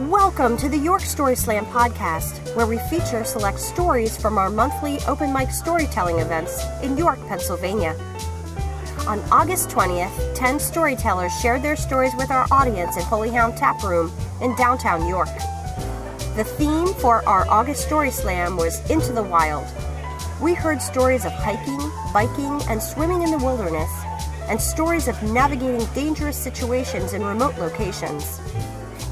Welcome to the York Story Slam podcast, where we feature select stories from our monthly open mic storytelling events in York, Pennsylvania. On August 20th, 10 storytellers shared their stories with our audience at Holy Hound Tap Room in downtown York. The theme for our August Story Slam was Into the Wild. We heard stories of hiking, biking, and swimming in the wilderness, and stories of navigating dangerous situations in remote locations.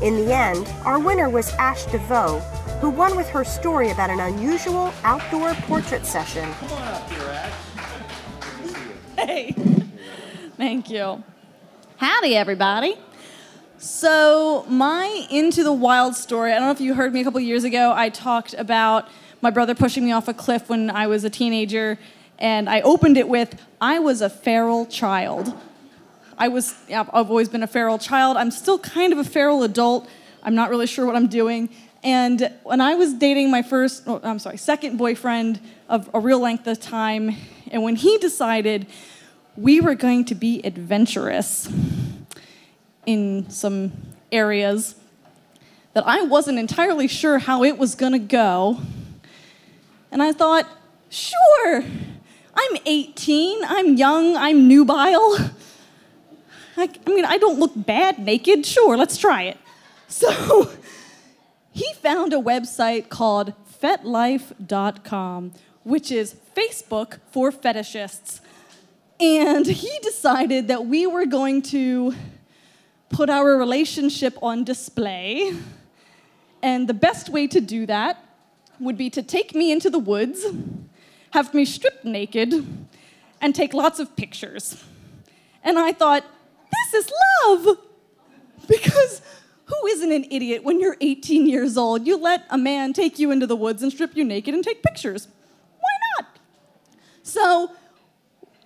In the end, our winner was Ash DeVoe, who won with her story about an unusual outdoor portrait session. Come on up here, Ash. Hey. Thank you. Howdy, everybody. So my Into the Wild story, I don't know if you heard me a couple years ago, I talked about my brother pushing me off a cliff when I was a teenager, and I opened it with, I was a feral child. I've always been a feral child. I'm still kind of a feral adult. I'm not really sure what I'm doing. And when I was dating my second boyfriend of a real length of time, and when he decided we were going to be adventurous in some areas that I wasn't entirely sure how it was going to go, and I thought, sure, I'm 18, I'm young, I'm nubile. I mean, I don't look bad naked. Sure, let's try it. So he found a website called FetLife.com, which is Facebook for fetishists. And he decided that we were going to put our relationship on display. And the best way to do that would be to take me into the woods, have me stripped naked, and take lots of pictures. And I thought, this is love! Because who isn't an idiot when you're 18 years old? You let a man take you into the woods and strip you naked and take pictures. Why not? So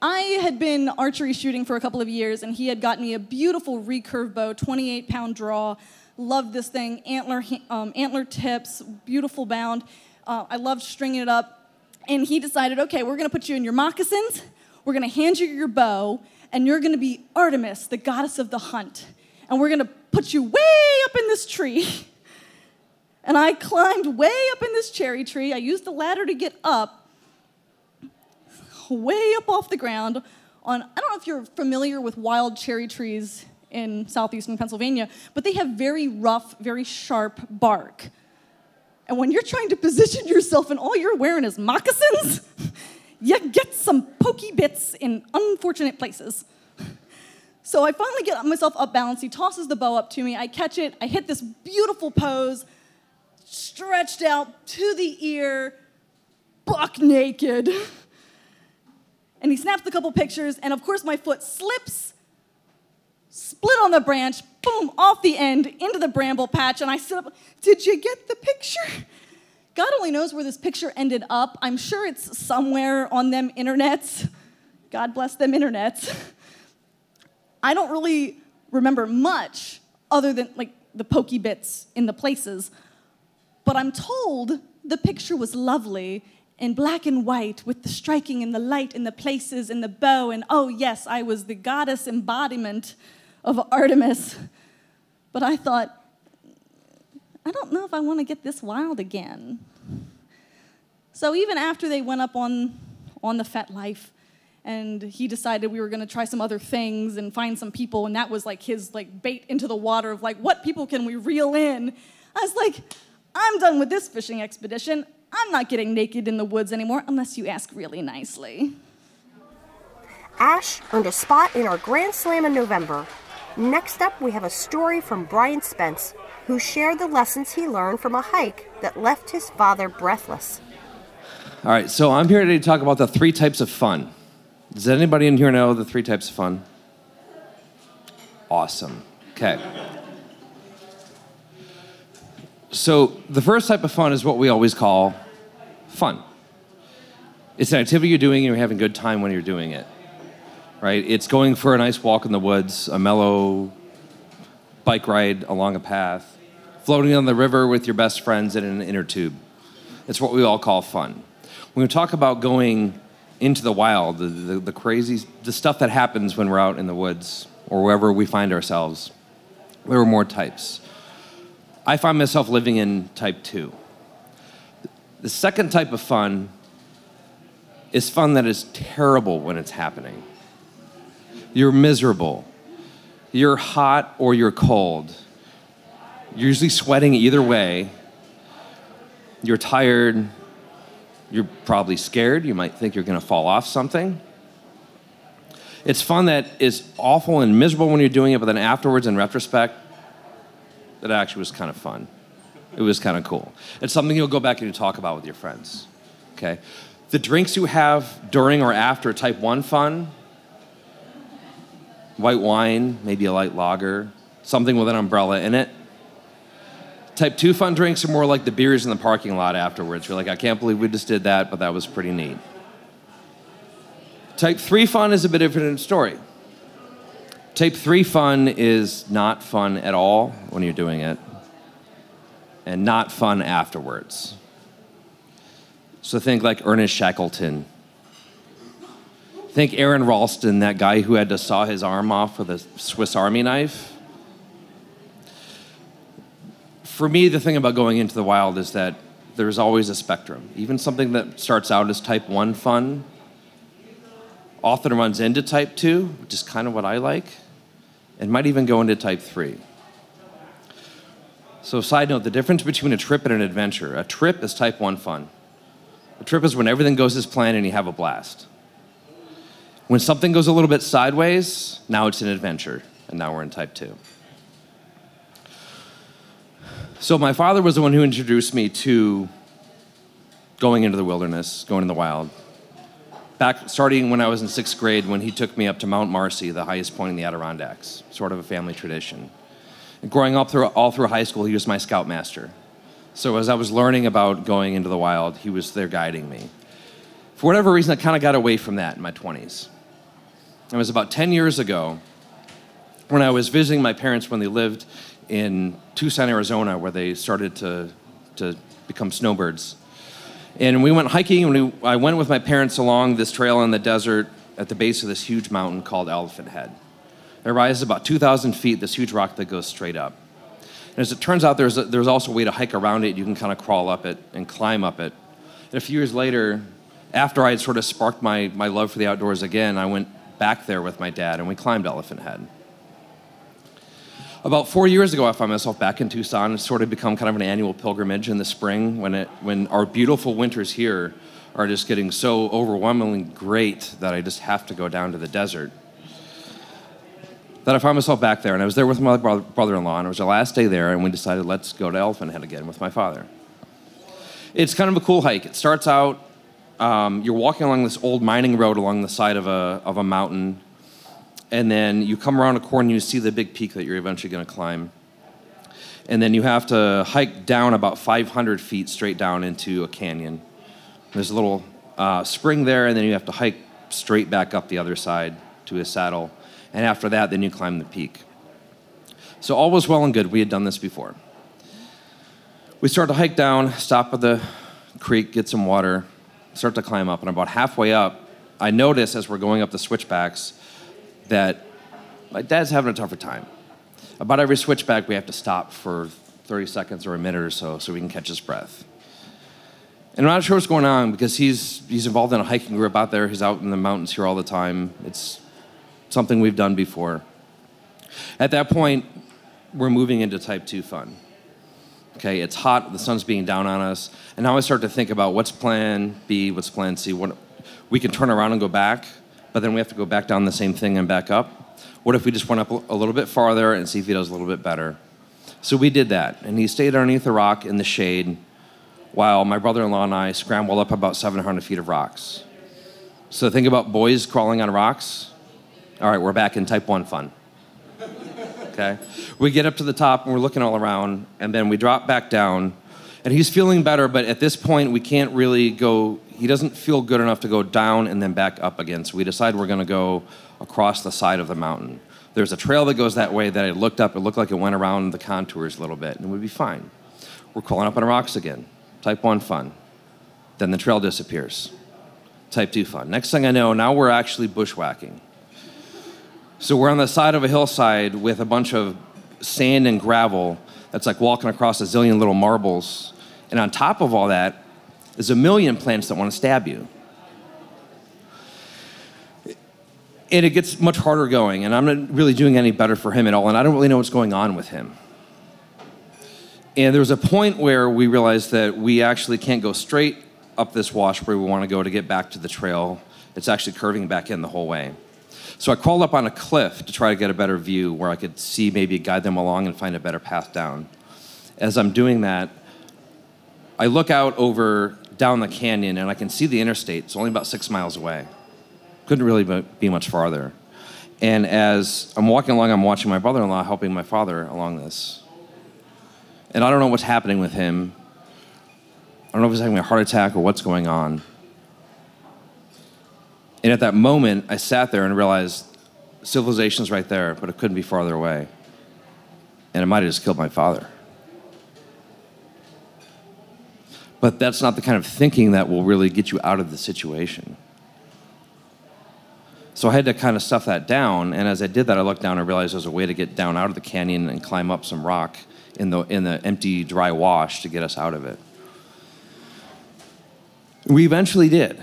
I had been archery shooting for a couple of years, and he had got me a beautiful recurve bow, 28-pound draw. Loved this thing, antler tips, beautiful bound. I loved stringing it up. And he decided, okay, we're going to put you in your moccasins. We're going to hand you your bow, and you're going to be Artemis, the goddess of the hunt. And we're going to put you way up in this tree. And I climbed way up in this cherry tree. I used the ladder to get up, way up off the ground. I don't know if you're familiar with wild cherry trees in southeastern Pennsylvania, but they have very rough, very sharp bark. And when you're trying to position yourself and all you're wearing is moccasins, you get some pokey bits in unfortunate places. So I finally get myself up balance. He tosses the bow up to me. I catch it. I hit this beautiful pose, stretched out to the ear, buck naked. And he snaps a couple pictures, and of course my foot slips, split on the branch, boom, off the end, into the bramble patch, and I sit up, did you get the picture? God only knows where this picture ended up. I'm sure it's somewhere on them internets. God bless them internets. I don't really remember much other than like the pokey bits in the places, but I'm told the picture was lovely in black and white with the striking and the light and the places and the bow and oh yes, I was the goddess embodiment of Artemis. But I thought, I don't know if I want to get this wild again. So even after they went up on the FetLife, and he decided we were going to try some other things and find some people, and that was like his like bait into the water of like, what people can we reel in? I was like, I'm done with this fishing expedition. I'm not getting naked in the woods anymore unless you ask really nicely. Ash earned a spot in our Grand Slam in November. Next up, we have a story from Brian Spence, who shared the lessons he learned from a hike that left his father breathless. All right, so I'm here today to talk about the three types of fun. Does anybody in here know the three types of fun? Awesome. Okay. So the first type of fun is what we always call fun. It's an activity you're doing and you're having a good time when you're doing it. Right? It's going for a nice walk in the woods, a mellow bike ride along a path, floating on the river with your best friends in an inner tube. It's what we all call fun. When we talk about going into the wild, the crazy, the stuff that happens when we're out in the woods or wherever we find ourselves, there are more types. I find myself living in type 2. The second type of fun is fun that is terrible when it's happening. You're miserable. You're hot or you're cold. You're usually sweating either way. You're tired. You're probably scared. You might think you're going to fall off something. It's fun that is awful and miserable when you're doing it, but then afterwards, in retrospect, that actually was kind of fun. It was kind of cool. It's something you'll go back and you talk about with your friends, okay? The drinks you have during or after type 1 fun, white wine, maybe a light lager, something with an umbrella in it. Type 2 fun drinks are more like the beers in the parking lot afterwards. You're like, I can't believe we just did that, but that was pretty neat. Type 3 fun is a bit different in the story. Type 3 fun is not fun at all when you're doing it, and not fun afterwards. So think like Ernest Shackleton. Think Aaron Ralston, that guy who had to saw his arm off with a Swiss Army knife. For me, the thing about going into the wild is that there's always a spectrum. Even something that starts out as type 1 fun often runs into type 2, which is kind of what I like, and might even go into type 3. So side note, the difference between a trip and an adventure. A trip is type 1 fun. A trip is when everything goes as planned and you have a blast. When something goes a little bit sideways, now it's an adventure, and now we're in type 2. So my father was the one who introduced me to going into the wilderness, going in the wild. Back starting when I was in 6th grade, when he took me up to Mount Marcy, the highest point in the Adirondacks, sort of a family tradition. And growing up all through high school, he was my scoutmaster. So as I was learning about going into the wild, he was there guiding me. For whatever reason, I kind of got away from that in my 20s. It was about 10 years ago when I was visiting my parents when they lived in Tucson, Arizona, where they started to become snowbirds. And we went hiking, and I went with my parents along this trail in the desert at the base of this huge mountain called Elephant Head. It rises about 2,000 feet, this huge rock that goes straight up. And as it turns out, there's also a way to hike around it. You can kind of crawl up it and climb up it. And a few years later, after I had sort of sparked my love for the outdoors again, I went back there with my dad, and we climbed Elephant Head. About 4 years ago, I found myself back in Tucson. It's sort of become kind of an annual pilgrimage in the spring when our beautiful winters here are just getting so overwhelmingly great that I just have to go down to the desert. That I found myself back there, and I was there with my brother-in-law, and it was our last day there, and we decided, let's go to Elephant Head again with my father. It's kind of a cool hike. It starts out, you're walking along this old mining road along the side of a mountain, and then you come around a corner and you see the big peak that you're eventually going to climb. And then you have to hike down about 500 feet straight down into a canyon. There's a little spring there, and then you have to hike straight back up the other side to a saddle. And after that, then you climb the peak. So all was well and good. We had done this before. We start to hike down, stop at the creek, get some water, start to climb up. And about halfway up, I notice as we're going up the switchbacks that my dad's having a tougher time. About every switchback, we have to stop for 30 seconds or a minute or so we can catch his breath. And I'm not sure what's going on because he's involved in a hiking group out there. He's out in the mountains here all the time. It's something we've done before. At that point, we're moving into type 2 fun. Okay, it's hot, the sun's being down on us, and now I start to think about what's plan B, what's plan C, what we can turn around and go back, but then we have to go back down the same thing and back up. What if we just went up a little bit farther and see if he does a little bit better? So we did that, and he stayed underneath the rock in the shade while my brother-in-law and I scrambled up about 700 feet of rocks. So think about boys crawling on rocks. All right, we're back in type 1 fun, okay? We get up to the top, and we're looking all around, and then we drop back down, and he's feeling better, but at this point, we can't really go. He doesn't feel good enough to go down and then back up again, so we decide we're going to go across the side of the mountain. There's a trail that goes that way that I looked up. It looked like it went around the contours a little bit, and we'd be fine. We're crawling up on rocks again. Type 1 fun. Then the trail disappears. Type 2 fun. Next thing I know, now we're actually bushwhacking. So we're on the side of a hillside with a bunch of sand and gravel It's like walking across a zillion little marbles. And on top of all that is a million plants that want to stab you. And it gets much harder going, and I'm not really doing any better for him at all, and I don't really know what's going on with him. And there was a point where we realized that we actually can't go straight up this wash where we want to go to get back to the trail. It's actually curving back in the whole way. So I crawled up on a cliff to try to get a better view where I could see, maybe guide them along and find a better path down. As I'm doing that, I look out over down the canyon, and I can see the interstate. It's only about 6 miles away. Couldn't really be much farther. And as I'm walking along, I'm watching my brother-in-law helping my father along this. And I don't know what's happening with him. I don't know if he's having a heart attack or what's going on. And at that moment, I sat there and realized civilization's right there, but it couldn't be farther away. And it might have just killed my father. But that's not the kind of thinking that will really get you out of the situation. So I had to kind of stuff that down, and as I did that, I looked down and realized there was a way to get down out of the canyon and climb up some rock in the empty, dry wash to get us out of it. We eventually did.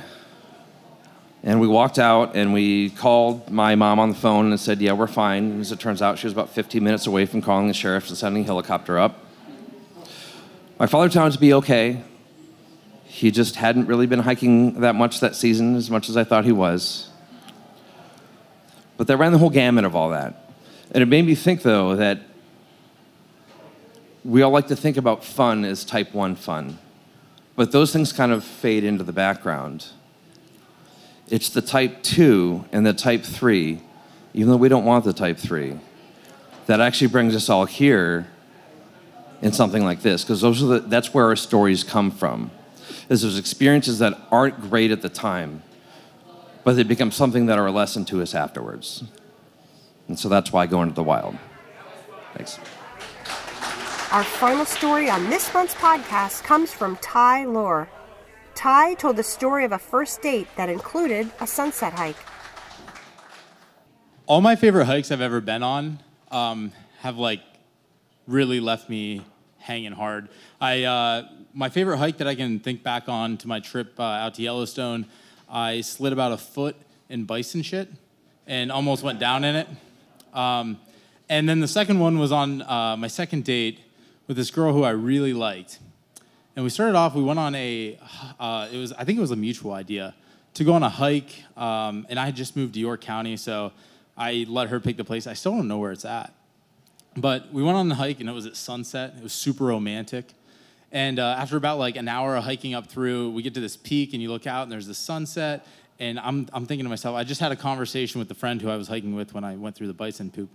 And we walked out, and we called my mom on the phone and said, yeah, we're fine. And as it turns out, she was about 15 minutes away from calling the sheriff and sending a helicopter up. My father turned out to be okay. He just hadn't really been hiking that much that season, as much as I thought he was. But they ran the whole gamut of all that. And it made me think, though, that we all like to think about fun as type 1 fun. But those things kind of fade into the background. It's the type 2 and the type 3, even though we don't want the type 3, that actually brings us all here in something like this, because that's where our stories come from. Is those experiences that aren't great at the time, but they become something that are a lesson to us afterwards. And so that's why I go into the wild. Thanks. Our final story on this month's podcast comes from Ty Lohr. Ty told the story of a first date that included a sunset hike. All my favorite hikes I've ever been on have really left me hanging hard. My favorite hike that I can think back on to my trip out to Yellowstone, I slid about a foot in bison shit and almost went down in it. And then the second one was on my second date with this girl who I really liked. And we started off, we went on I think it was a mutual idea to go on a hike. And I had just moved to York County, so I let her pick the place. I still don't know where it's at. But we went on the hike, and it was at sunset. It was super romantic. And after about an hour of hiking up through, we get to this peak, and you look out, and there's the sunset. And I'm thinking to myself, I just had a conversation with the friend who I was hiking with when I went through the bison poop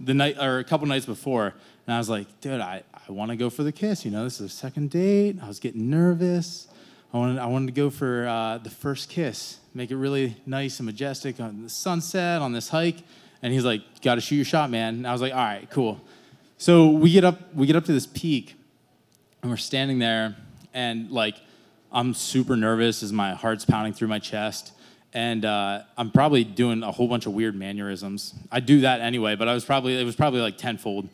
the night or a couple nights before. And I was like, dude, I want to go for the kiss. This is a second date. I was getting nervous. I wanted to go for the first kiss, make it really nice and majestic on the sunset on this hike. And he's like, got to shoot your shot, man. And I was like, all right, cool. So we get up to this peak. And we're standing there, and I'm super nervous as my heart's pounding through my chest. And I'm probably doing a whole bunch of weird mannerisms. I do that anyway, but it was probably tenfold.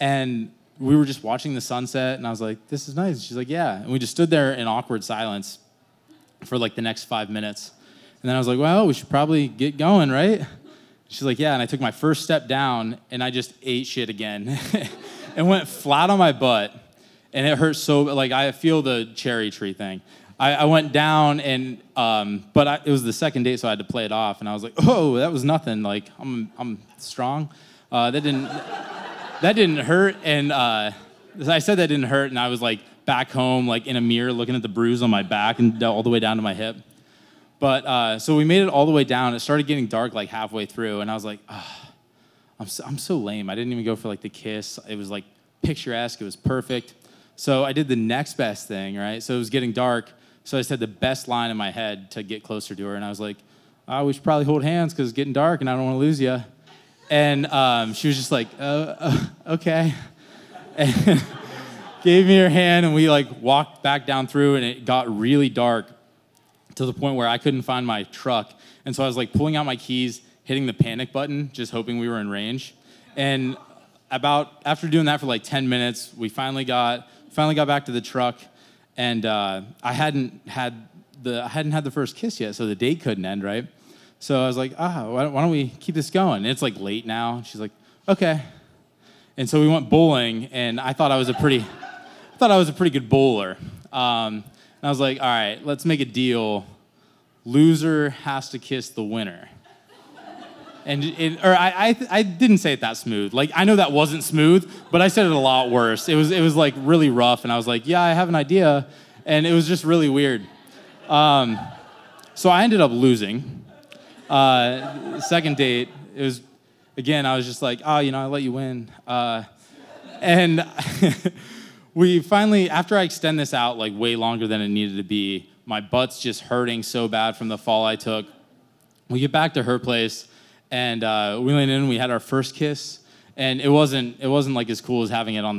And we were just watching the sunset, and I was like, this is nice. She's like, yeah. And we just stood there in awkward silence for the next 5 minutes. And then I was like, well, we should probably get going, right? She's like, yeah. And I took my first step down, and I just ate shit again. And went flat on my butt. And it hurts so, I feel the cherry tree thing. I went down, and but it was the second date, so I had to play it off. And I was like, oh, that was nothing. I'm strong. That didn't hurt. And I said that didn't hurt, and I was back home, in a mirror, looking at the bruise on my back and all the way down to my hip. But so we made it all the way down. It started getting dark halfway through, and I was like, oh, I'm so lame. I didn't even go for the kiss. It was picturesque. It was perfect. So I did the next best thing, right? So it was getting dark. So I said the best line in my head to get closer to her. And I was like, oh, we should probably hold hands because it's getting dark and I don't want to lose you. And she was just like, okay. And gave me her hand, and we walked back down through, and it got really dark to the point where I couldn't find my truck. And so I was pulling out my keys, hitting the panic button, just hoping we were in range. And about after doing that for like 10 minutes, we finally got back to the truck, and I hadn't had the first kiss yet, so the date couldn't end, right? So I was like, why don't we keep this going? And it's like late now. And she's like, okay. And so we went bowling, and I thought I was a pretty good bowler. And I was like, all right, let's make a deal. Loser has to kiss the winner. I didn't say it that smooth. Like, I know that wasn't smooth, but I said it a lot worse. It was like really rough, and I was like, yeah, I have an idea, and it was just really weird. So I ended up losing. Second date, it was, again, I was just like, I let you win. And we finally, after I extend this out like way longer than it needed to be, my butt's just hurting so bad from the fall I took. We get back to her place. And we leaned in, we had our first kiss, and it wasn't like as cool as having it on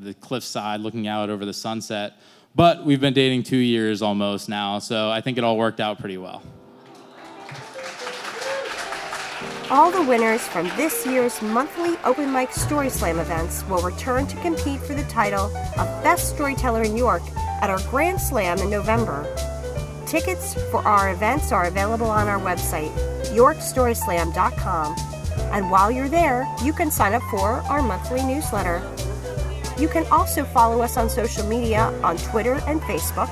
the cliffside, looking out over the sunset. But we've been dating 2 years almost now, so I think it all worked out pretty well. All the winners from this year's monthly Open Mic Story Slam events will return to compete for the title of Best Storyteller in York at our Grand Slam in November. Tickets for our events are available on our website, YorkStorySlam.com. And while you're there, you can sign up for our monthly newsletter. You can also follow us on social media on Twitter and Facebook,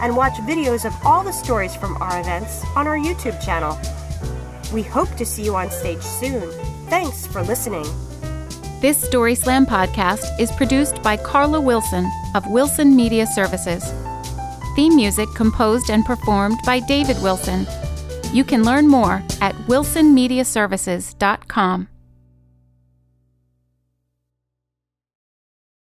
and watch videos of all the stories from our events on our YouTube channel. We hope to see you on stage soon. Thanks for listening. This Story Slam podcast is produced by Carla Wilson of Wilson Media Services. Theme music composed and performed by David Wilson. You can learn more at wilsonmediaservices.com.